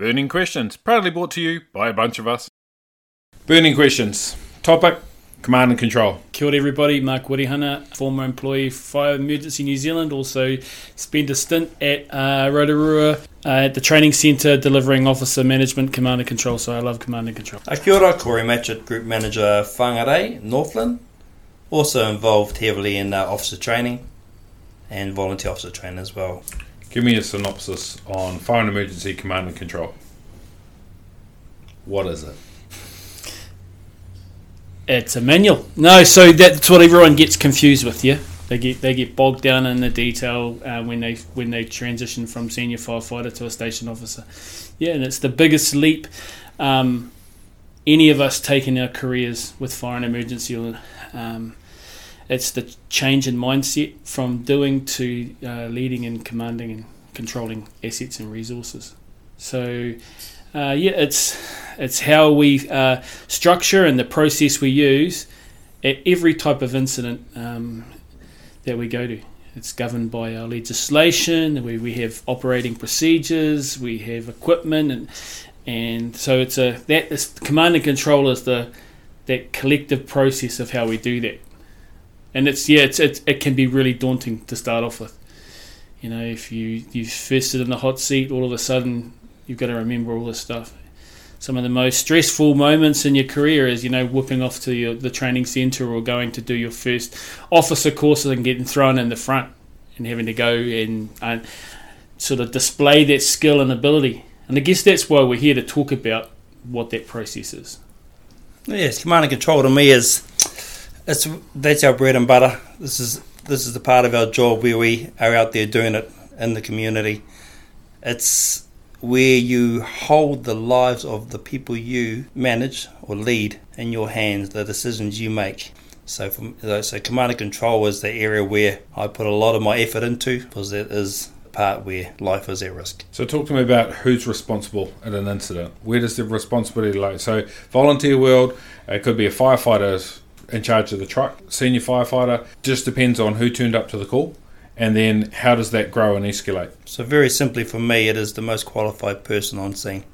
Burning Questions, proudly brought to you by a bunch of us. Burning Questions, topic, command and control. Kia ora everybody, Mark Wirihana, former employee Fire Emergency New Zealand, also spent a stint at Rotorua at the training centre delivering officer management, command and control, so I love command and control. Kia ora, Corey Matchett, group manager Whangarei, Northland, also involved heavily in officer training and volunteer officer training as well. Give me a synopsis on Fire and Emergency Command and Control. What is it? It's a manual. No, so that's what everyone gets confused with, yeah? They get bogged down in the detail when they transition from senior firefighter to a station officer. Yeah, and it's the biggest leap any of us take in our careers with fire and emergency. It's the change in mindset from doing to leading and commanding and controlling assets and resources. So, it's how we structure and the process we use at every type of incident that we go to. It's governed by our legislation. We have operating procedures. We have equipment, and so it's command and control is that collective process of how we do that. And it can be really daunting to start off with. You know, if you first sit in the hot seat, all of a sudden you've got to remember all this stuff. Some of the most stressful moments in your career is, you know, whipping off to the training centre or going to do your first officer courses and getting thrown in the front and having to go and sort of display that skill and ability. And I guess that's why we're here to talk about what that process is. Yes, command and control to me is... That's our bread and butter. This is the part of our job where we are out there doing it in the community. It's where you hold the lives of the people you manage or lead in your hands, the decisions you make. So command and control is the area where I put a lot of my effort into, because that is the part where life is at risk. So talk to me about who's responsible in an incident. Where does the responsibility lie? So volunteer world, it could be a firefighter in charge of the truck, senior firefighter, just depends on who turned up to the call, and then how does that grow and escalate? So very simply for me, it is the most qualified person on scene.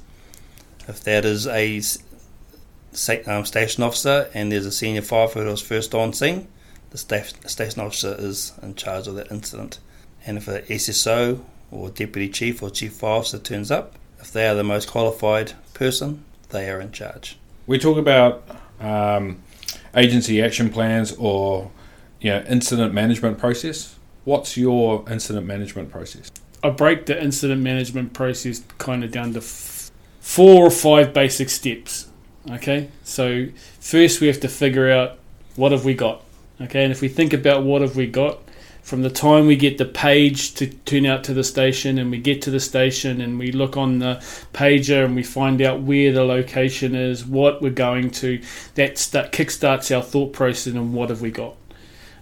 If that is a station officer and there's a senior firefighter who's first on scene, the station officer is in charge of that incident. And if an SSO or deputy chief or chief fire officer turns up, if they are the most qualified person, they are in charge. We talk about agency action plans or incident management process. What's your incident management process? I break the incident management process kind of down to four or five basic steps. Okay, so first we have to figure out what have we got. Okay, and if we think about what have we got, from the time we get the page to turn out to the station and we get to the station and we look on the pager and we find out where the location is, what we're going to, that kickstarts our thought process and what have we got.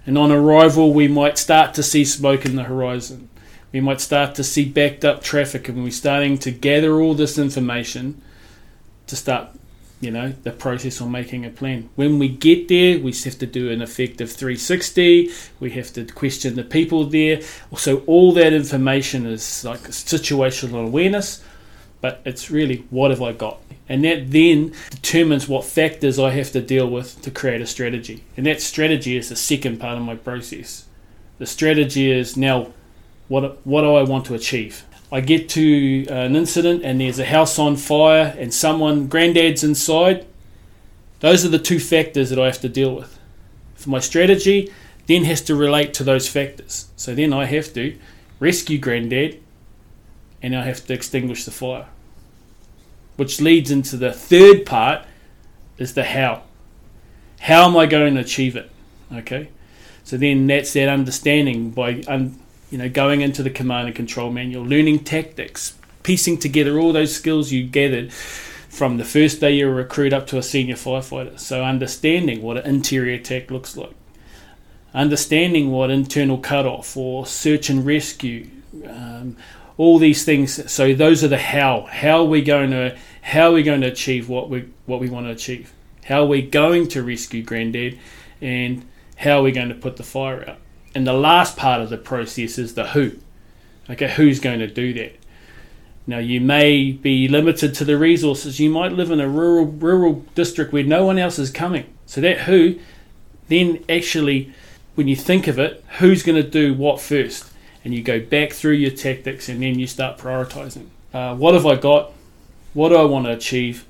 And on arrival, we might start to see smoke in the horizon. We might start to see backed up traffic, and we're starting to gather all this information to start the process on making a plan. When we get there, we have to do an effective 360. We have to question the people there. So all that information is like situational awareness, but it's really what have I got? And that then determines what factors I have to deal with to create a strategy. And that strategy is the second part of my process. The strategy is now what do I want to achieve? I get to an incident and there's a house on fire and granddad's inside. Those are the two factors that I have to deal with. So my strategy then has to relate to those factors. So then I have to rescue granddad and I have to extinguish the fire. Which leads into the third part, is the how. How am I going to achieve it? Okay. So then that's that understanding by... going into the command and control manual, learning tactics, piecing together all those skills you gathered from the first day you were recruited up to a senior firefighter. So understanding what an interior attack looks like, understanding what internal cutoff or search and rescue, all these things. So those are the how. How are we going to achieve what we want to achieve? How are we going to rescue granddad, and how are we going to put the fire out? And the last part of the process is the who. Okay, who's going to do that? Now, you may be limited to the resources. You might live in a rural district where no one else is coming. So that who, then actually, when you think of it, who's going to do what first? And you go back through your tactics and then you start prioritising. What have I got? What do I want to achieve?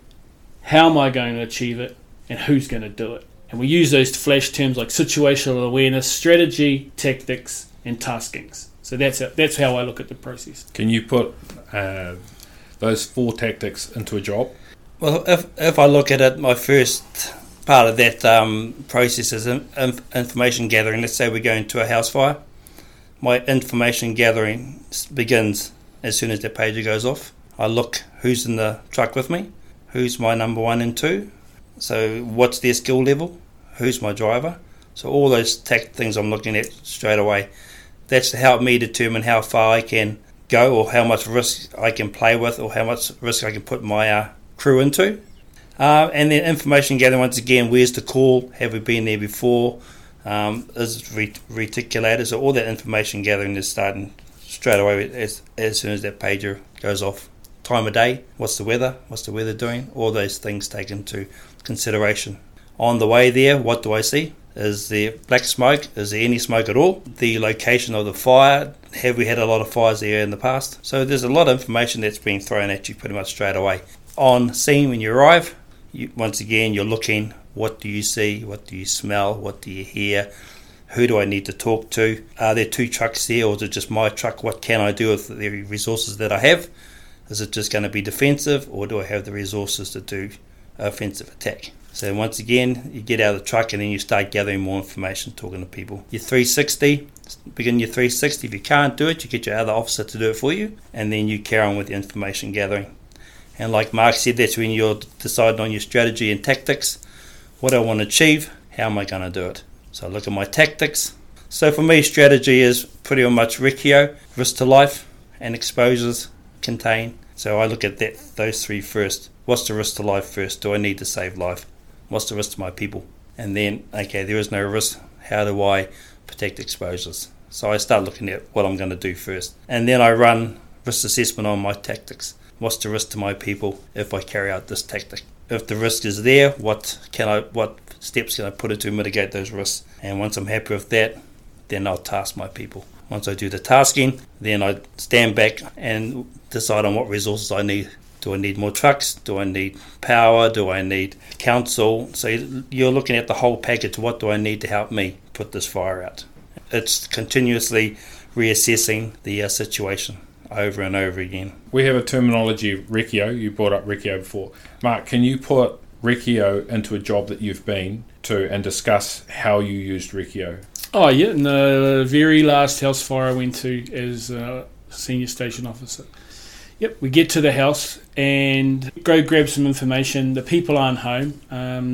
How am I going to achieve it? And who's going to do it? And we use those flash terms like situational awareness, strategy, tactics, and taskings. So that's how I look at the process. Can you put those four tactics into a job? Well, if I look at it, my first part of that process is information gathering. Let's say we're going to a house fire. My information gathering begins as soon as the pager goes off. I look who's in the truck with me, who's my number one and two, so what's their skill level, who's my driver. So all those things I'm looking at straight away. That's to help me determine how far I can go or how much risk I can play with or how much risk I can put my crew into. And then information gathering, once again, where's the call? Have we been there before? Is it reticulated? So all that information gathering is starting straight away as soon as that pager goes off. Time of day, what's the weather? What's the weather doing? All those things taken into consideration. On the way there, what do I see? Is there black smoke? Is there any smoke at all? The location of the fire? Have we had a lot of fires there in the past? So there's a lot of information that's being thrown at you pretty much straight away. On scene when you arrive, once again you're looking, what do you see? What do you smell? What do you hear? Who do I need to talk to? Are there two trucks there or is it just my truck? What can I do with the resources that I have? Is it just going to be defensive or do I have the resources to do offensive attack? So once again, you get out of the truck and then you start gathering more information, talking to people. Your 360, begin your 360. If you can't do it, you get your other officer to do it for you, and then you carry on with the information gathering. And like Mark said, that's when you're deciding on your strategy and tactics. What I want to achieve, how am I going to do it? So I look at my tactics. So for me, strategy is pretty much RECEO, risk to life, and exposures, contain. So I look at those three first. What's the risk to life first? Do I need to save life? What's the risk to my people? And then, okay, there is no risk. How do I protect exposures? So I start looking at what I'm going to do first. And then I run risk assessment on my tactics. What's the risk to my people if I carry out this tactic? If the risk is there, what steps can I put into mitigate those risks? And once I'm happy with that, then I'll task my people. Once I do the tasking, then I stand back and decide on what resources I need. Do I need more trucks? Do I need power? Do I need counsel? So you're looking at the whole package. What do I need to help me put this fire out? It's continuously reassessing the situation over and over again. We have a terminology, RECEO. You brought up RECEO before. Mark, can you put RECEO into a job that you've been to and discuss how you used RECEO? Oh, yeah. In the very last house fire I went to as a senior station officer. Yep, we get to the house and go grab some information. The people aren't home,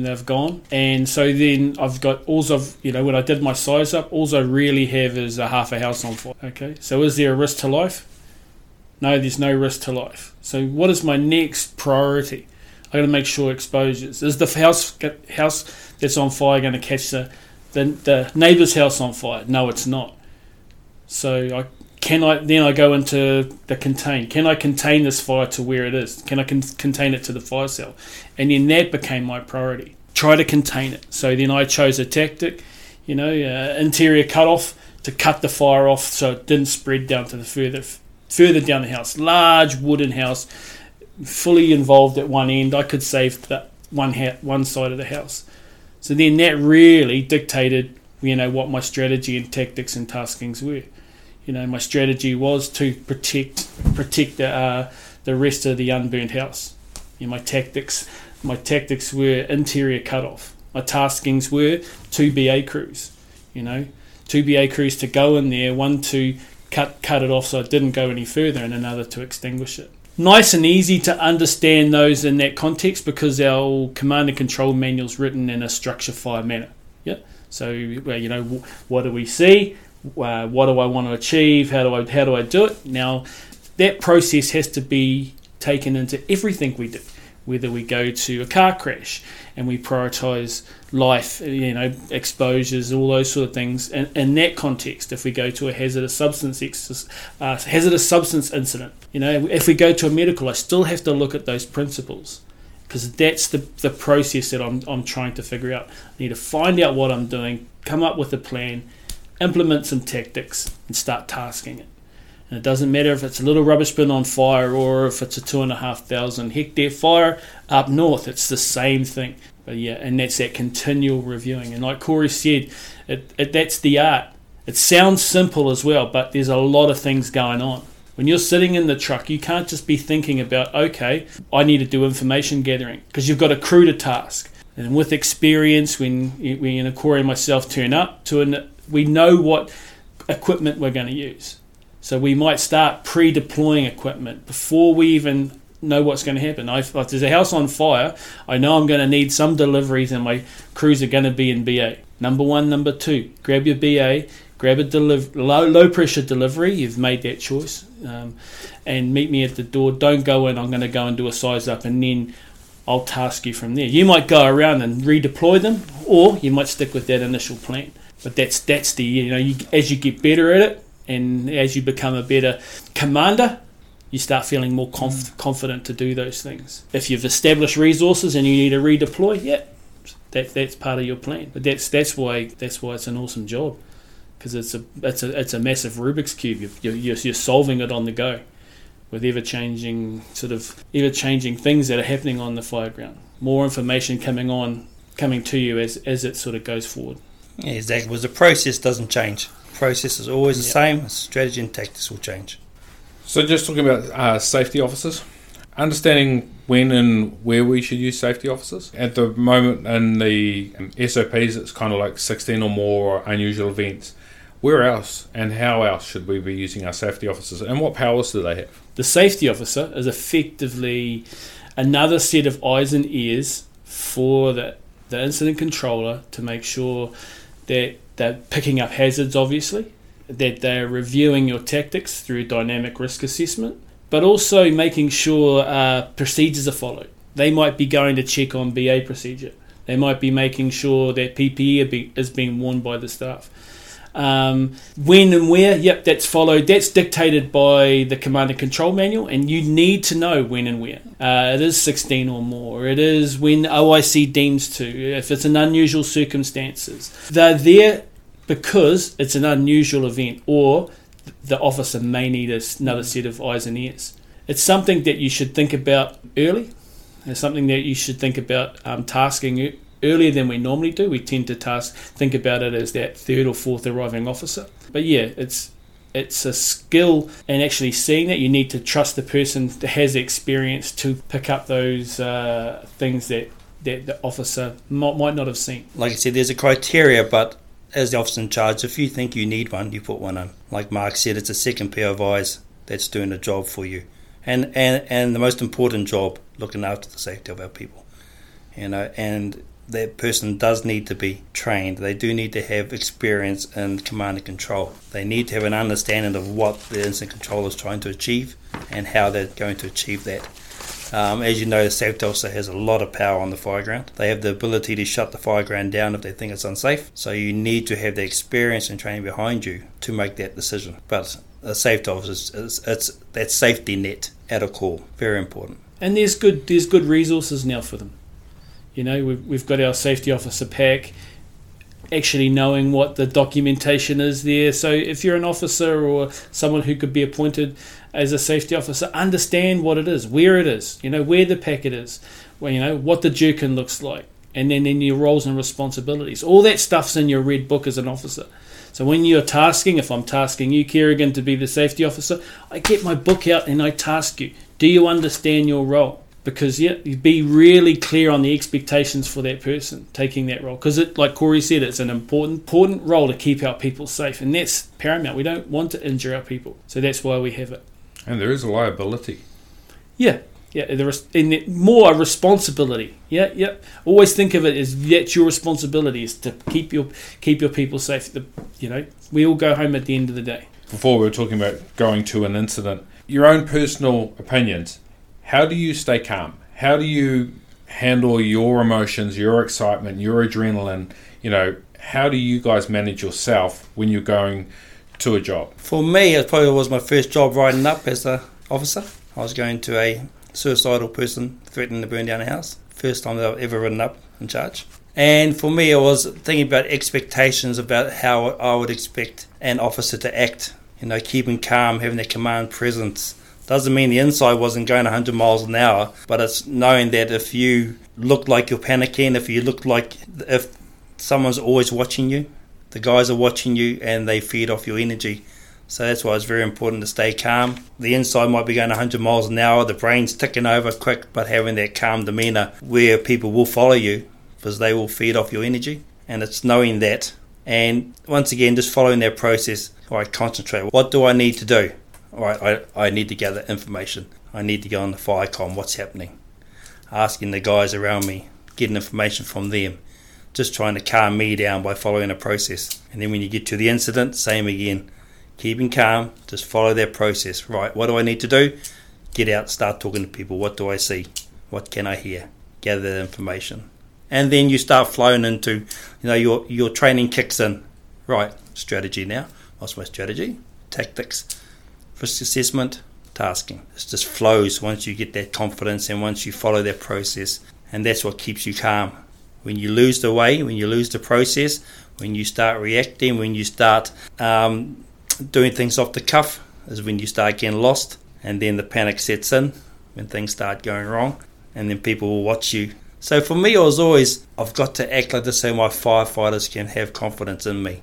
they've gone. And so then I've got, when I did my size up, all I really have is a half a house on fire. Okay, so is there a risk to life? No, there's no risk to life. So what is my next priority? I've got to make sure exposures. Is the house that's on fire going to catch the neighbour's house on fire? No, it's not. So I go into the contain. Can I contain this fire to where it is? Can I contain it to the fire cell? And then that became my priority. Try to contain it. So then I chose a tactic, interior cut-off to cut the fire off so it didn't spread down to the further down the house. Large wooden house, fully involved at one end. I could save that one side of the house. So then that really dictated, what my strategy and tactics and taskings were. My strategy was to protect the rest of the unburnt house. My tactics were interior cut-off. My taskings were 2 BA crews. 2 BA crews to go in there, one to cut it off so it didn't go any further, and another to extinguish it. Nice and easy to understand those in that context because our command and control manual is written in a structure fire manner. Yeah. So what do we see? What do I want to achieve? How do I do it? Now, that process has to be taken into everything we do. whether we go to a car crash and we prioritise life, you know, exposures, all those sort of things. In that context, if we go to a hazardous substance incident, you know, if we go to a medical, I still have to look at those principles, because that's the process that I'm trying to figure out. I need to find out what I'm doing, come up with a plan, implement some tactics, and start tasking it. And it doesn't matter if it's a little rubbish bin on fire or if it's a 2,500 hectare fire up north, it's the same thing. But yeah, and that's that continual reviewing. And like Corey said, that's the art. It sounds simple as well, but there's a lot of things going on. When you're sitting in the truck, you can't just be thinking about, okay, I need to do information gathering, because you've got a crew to task. And with experience, when you know, Corey and myself turn up to we know what equipment we're going to use. So we might start pre-deploying equipment before we even know what's going to happen. If there's a house on fire, I know I'm going to need some deliveries and my crews are going to be in BA. Number one, number two, grab your BA, grab a low-pressure delivery. You've made that choice. And meet me at the door. Don't go in. I'm going to go and do a size-up, and then I'll task you from there. You might go around and redeploy them, or you might stick with that initial plan. But that's the, you know, as you get better at it, and as you become a better commander, you start feeling more confident to do those things. If you've established resources and you need to redeploy, yeah, that's part of your plan. But that's why it's an awesome job, because it's a massive Rubik's cube. You're solving it on the go, with ever changing things that are happening on the fireground. More information coming to you as it sort of goes forward. Yeah, exactly. Because the process doesn't change. Process is always the same. Strategy and tactics will change. So just talking about safety officers, understanding when and where we should use safety officers. At the moment in the SOPs, it's kind of like 16 or more unusual events. Where else and how else should we be using our safety officers, and what powers do they have? The safety officer is effectively another set of eyes and ears for the incident controller to make sure that they're picking up hazards, obviously, that they're reviewing your tactics through dynamic risk assessment, but also making sure procedures are followed. They might be going to check on BA procedure. They might be making sure that PPE is being worn by the staff. When and where, yep, that's followed. That's dictated by the command and control manual, and you need to know when and where. It is 16 or more. It is when OIC deems to, if it's in unusual circumstances. They're there because it's an unusual event, or the officer may need another set of eyes and ears. It's something that you should think about early. It's something that you should think about tasking earlier than we normally do. We tend to think about it as that third or fourth arriving officer. But yeah, it's a skill, and actually seeing that, you need to trust the person that has the experience to pick up those things that the officer might not have seen. Like I said, there's a criteria, but as the officer in charge, if you think you need one, you put one on. Like Mark said, it's a second pair of eyes that's doing the job for you. And the most important job, looking after the safety of our people. You know, and that person does need to be trained. They do need to have experience in command and control. They need to have an understanding of what the incident controller is trying to achieve and how they're going to achieve that. As you know, the safety officer has a lot of power on the fireground. They have the ability to shut the fireground down if they think it's unsafe. So you need to have the experience and training behind you to make that decision. But a safety officer, it's that safety net at a call. Very important. And there's good resources now for them. You know, we've got our safety officer pack, actually knowing what the documentation is there. So if you're an officer or someone who could be appointed as a safety officer, understand what it is, where it is, you know, where the packet is, well, you know, what the jerkin looks like, and then in your roles and responsibilities. All that stuff's in your red book as an officer. So when you're tasking, if I'm tasking you, Kerrigan, to be the safety officer, I get my book out and I task you. Do you understand your role? Because you'd be really clear on the expectations for that person taking that role. Because, like Corey said, it's an important role to keep our people safe, and that's paramount. We don't want to injure our people, so that's why we have it. And there is a liability. Yeah. There is, and more a responsibility. Yeah. Always think of it as that's your responsibility, is to keep your people safe. You know, we all go home at the end of the day. Before we were talking about going to an incident, your own personal opinions. How do you stay calm? how do you handle your emotions, your excitement, your adrenaline? You know, how do you guys manage yourself when you're going to a job? For me, it probably was my first job riding up as an officer. I was going to a suicidal person threatening to burn down a house. First time that I've ever ridden up in charge. And for me, I was thinking about expectations about how I would expect an officer to act. You know, keeping calm, having that command presence. Doesn't mean the inside wasn't going 100 miles an hour, but it's knowing that if you look like you're panicking, if you look like if someone's always watching you, the guys are watching you and they feed off your energy. So that's why it's very important to stay calm. The inside might be going 100 miles an hour, the brain's ticking over quick, but having that calm demeanour where people will follow you because they will feed off your energy. And it's knowing that. And once again, just following that process. All right, concentrate. What do I need to do? All right, I need to gather information. I need to go on the FICOM. What's happening? Asking the guys around me, getting information from them. Just trying to calm me down by following a process. And then when you get to the incident, same again. Keeping calm, just follow that process. Right, what do I need to do? Get out, start talking to people. What do I see? What can I hear? Gather that information. And then you start flowing into, you know, your training kicks in. Right, strategy now. What's my strategy? Tactics. Risk assessment, tasking. It just flows once you get that confidence and once you follow that process. And that's what keeps you calm. When you lose the way, when you lose the process, when you start reacting, when you start doing things off the cuff, is when you start getting lost. And then the panic sets in when things start going wrong. And then people will watch you. So for me, I was always, I've got to act like this so my firefighters can have confidence in me.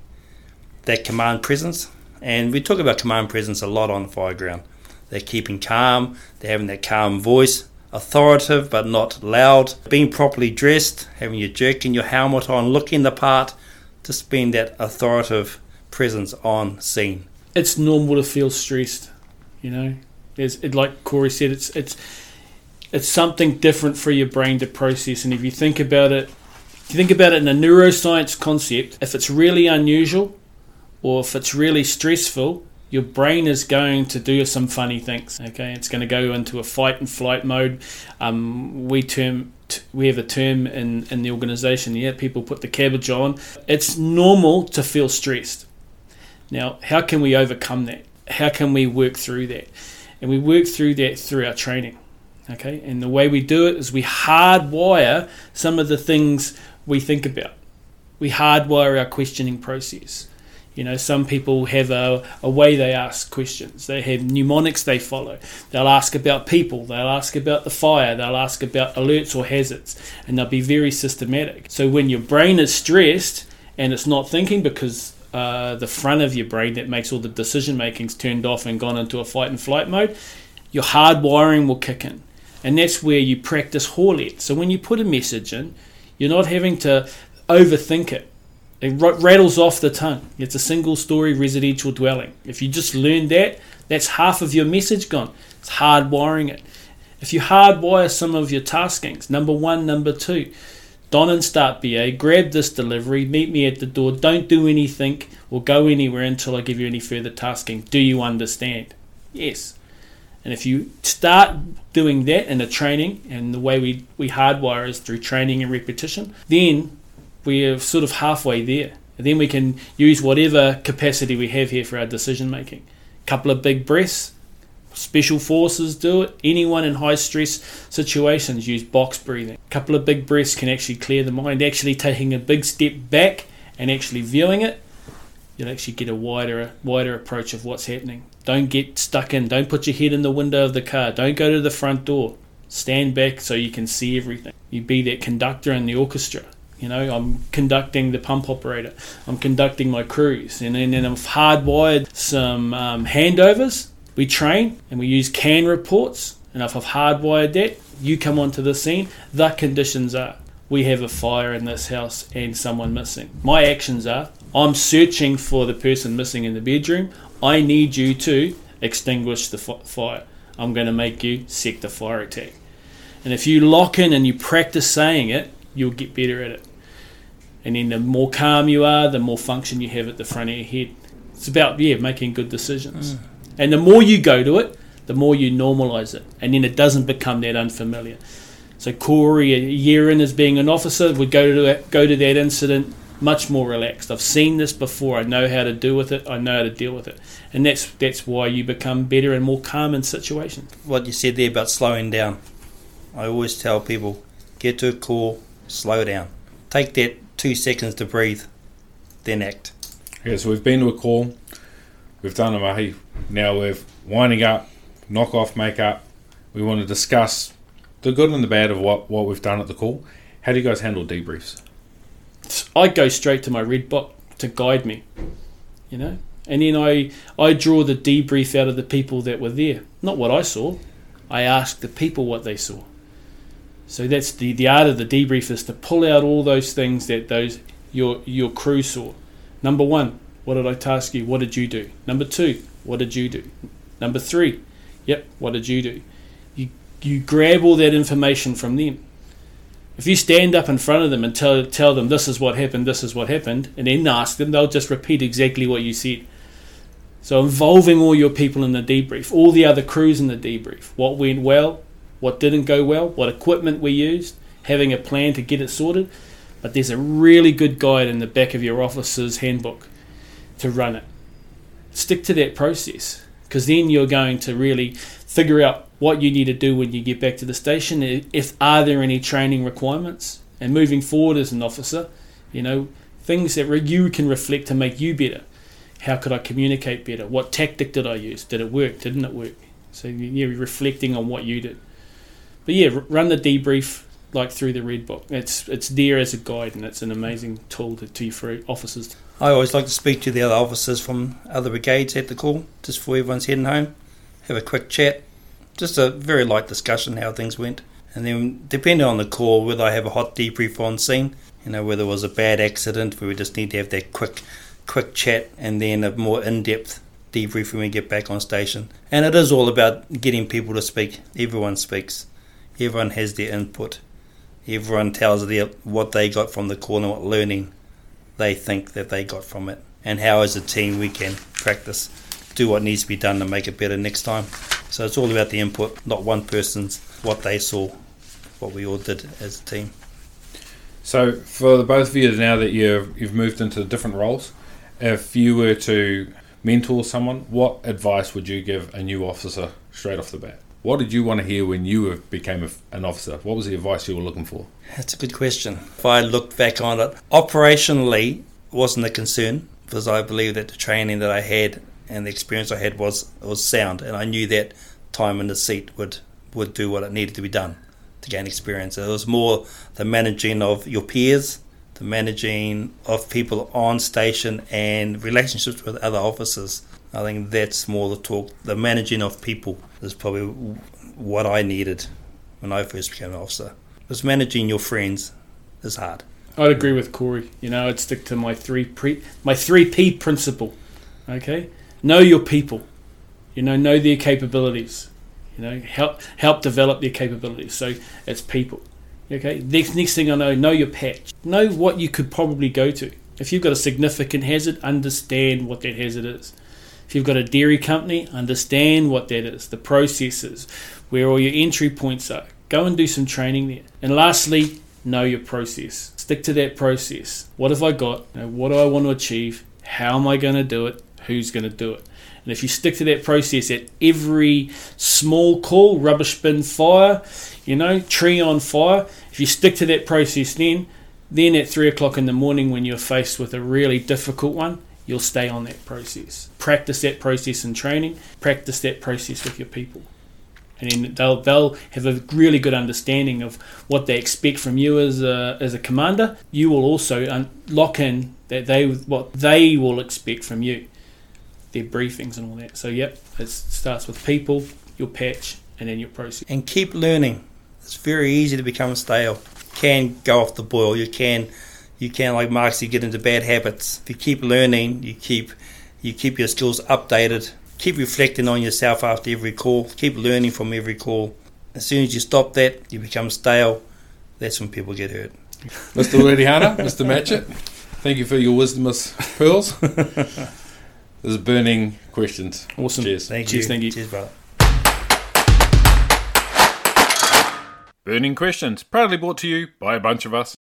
That command presence. And we talk about command presence a lot on the fire ground. They're keeping calm. They're having that calm voice. Authoritative but not loud. Being properly dressed. Having your jerkin, your helmet on. Looking the part. Just being that authoritative presence on scene. It's normal to feel stressed. You know, like Corey said, it's something different for your brain to process. And if you think about it, in a neuroscience concept, if it's really unusual or if it's really stressful, your brain is going to do some funny things. Okay, it's going to go into a fight and flight mode. We have a term in the organisation. Yeah, people put the cabbage on. It's normal to feel stressed. Now, how can we overcome that? How can we work through that? And we work through that through our training. Okay, and the way we do it is we hardwire some of the things we think about. We hardwire our questioning process. You know, some people have a way they ask questions. They have mnemonics they follow. They'll ask about people. They'll ask about the fire. They'll ask about alerts or hazards. And they'll be very systematic. So when your brain is stressed and it's not thinking because the front of your brain that makes all the decision making's turned off and gone into a fight and flight mode, your hardwiring will kick in. And that's where you practice Horlet. So when you put a message in, you're not having to overthink it. It rattles off the tongue. It's a single-story residential dwelling. If you just learn that, that's half of your message gone. It's hardwiring it. If you hardwire some of your taskings, number one, number two, don and start BA, grab this delivery, meet me at the door, don't do anything or go anywhere until I give you any further tasking. Do you understand? Yes. And if you start doing that in a training, and the way we hardwire is through training and repetition, then we're sort of halfway there. And then we can use whatever capacity we have here for our decision making. A couple of big breaths, special forces do it. Anyone in high stress situations use box breathing. A couple of big breaths can actually clear the mind. Actually taking a big step back and actually viewing it, you'll actually get a wider approach of what's happening. Don't get stuck in. Don't put your head in the window of the car. Don't go to the front door. Stand back so you can see everything. You be that conductor in the orchestra. You know, I'm conducting the pump operator. I'm conducting my crews. And then I've hardwired some handovers. We train and we use CAN reports. And if I've hardwired that, you come onto the scene. The conditions are, we have a fire in this house and someone missing. My actions are, I'm searching for the person missing in the bedroom. I need you to extinguish the fire. I'm going to make you sector fire attack. And if you lock in and you practice saying it, you'll get better at it. And then the more calm you are, the more function you have at the front of your head. It's about, making good decisions. Mm. And the more you go to it, the more you normalise it. And then it doesn't become that unfamiliar. So Corey, a year in as being an officer, would go to that incident much more relaxed. I've seen this before. I know how to deal with it. I know how to deal with it. And that's why you become better and more calm in situations. What you said there about slowing down. I always tell people, get to a call, slow down. Take that 2 seconds to breathe, then act. Okay, so we've been to a call. We've done a mahi. Now we're winding up, knock off, make up. We want to discuss the good and the bad of what we've done at the call. How do you guys handle debriefs? I go straight to my red book to guide me, you know, and then I draw the debrief out of the people that were there, not what I saw. I ask the people what they saw. So that's the art of the debrief, is to pull out all those things that your crew saw. Number one, what did I task you? What did you do? Number two, what did you do? Number three, yep, what did you do? You grab all that information from them. If you stand up in front of them and tell them this is what happened, and then ask them, they'll just repeat exactly what you said. So involving all your people in the debrief, all the other crews in the debrief, what went well, what didn't go well, what equipment we used, having a plan to get it sorted. But there's a really good guide in the back of your officer's handbook to run it. Stick to that process, because then you're going to really figure out what you need to do when you get back to the station, if there are any training requirements, and moving forward as an officer, you know, things that you can reflect to make you better. How could I communicate better? What tactic did I use? Did it work? Didn't it work? So you're reflecting on what you did. But yeah, run the debrief like through the red book. It's there as a guide, and it's an amazing tool for officers. I always like to speak to the other officers from other brigades at the call, just before everyone's heading home. Have a quick chat, just a very light discussion how things went. And then depending on the call, whether I have a hot debrief on scene, you know, whether it was a bad accident, where we just need to have that quick chat, and then a more in-depth debrief when we get back on station. And it is all about getting people to speak. Everyone speaks. Everyone has their input. Everyone tells what they got from the call and what learning they think that they got from it. And how as a team we can practice, do what needs to be done to make it better next time. So it's all about the input, not one person's, what they saw, what we all did as a team. So for the both of you, now that you've moved into different roles, if you were to mentor someone, what advice would you give a new officer straight off the bat? What did you want to hear when you became an officer? What was the advice you were looking for? That's a good question. If I look back on it, operationally wasn't a concern, because I believe that the training that I had and the experience I had was sound, and I knew that time in the seat would do what it needed to be done to gain experience. It was more the managing of your peers, the managing of people on station, and relationships with other officers. I think that's more the talk. The managing of people is probably what I needed when I first became an officer. Because managing your friends is hard. I'd agree with Corey. You know, I'd stick to my three P principle. Okay, know your people. You know their capabilities. You know, help develop their capabilities. So it's people. Okay. Next thing I know your patch. Know what you could probably go to. If you've got a significant hazard, understand what that hazard is. If you've got a dairy company, understand what that is, the processes, where all your entry points are. Go and do some training there. And lastly, know your process. Stick to that process. What have I got? What do I want to achieve? How am I going to do it? Who's going to do it? And if you stick to that process at every small call, rubbish bin fire, you know, tree on fire, if you stick to that process then at 3 o'clock in the morning when you're faced with a really difficult one, you'll stay on that process. Practice that process in training. Practice that process with your people. And then they'll have a really good understanding of what they expect from you as a commander. You will also lock in what they will expect from you, their briefings and all that. So, yep, it starts with people, your patch, and then your process. And keep learning. It's very easy to become stale. You can go off the boil. You can, like Mark said, get into bad habits. If you keep learning, you keep your skills updated. Keep reflecting on yourself after every call. Keep learning from every call. As soon as you stop that, you become stale. That's when people get hurt. Mr. Wirihana, Mr. Matchett, thank you for your wisdom as pearls. This is burning questions. Awesome. Cheers. Thank you. Cheers, brother. Burning Questions, proudly brought to you by a bunch of us.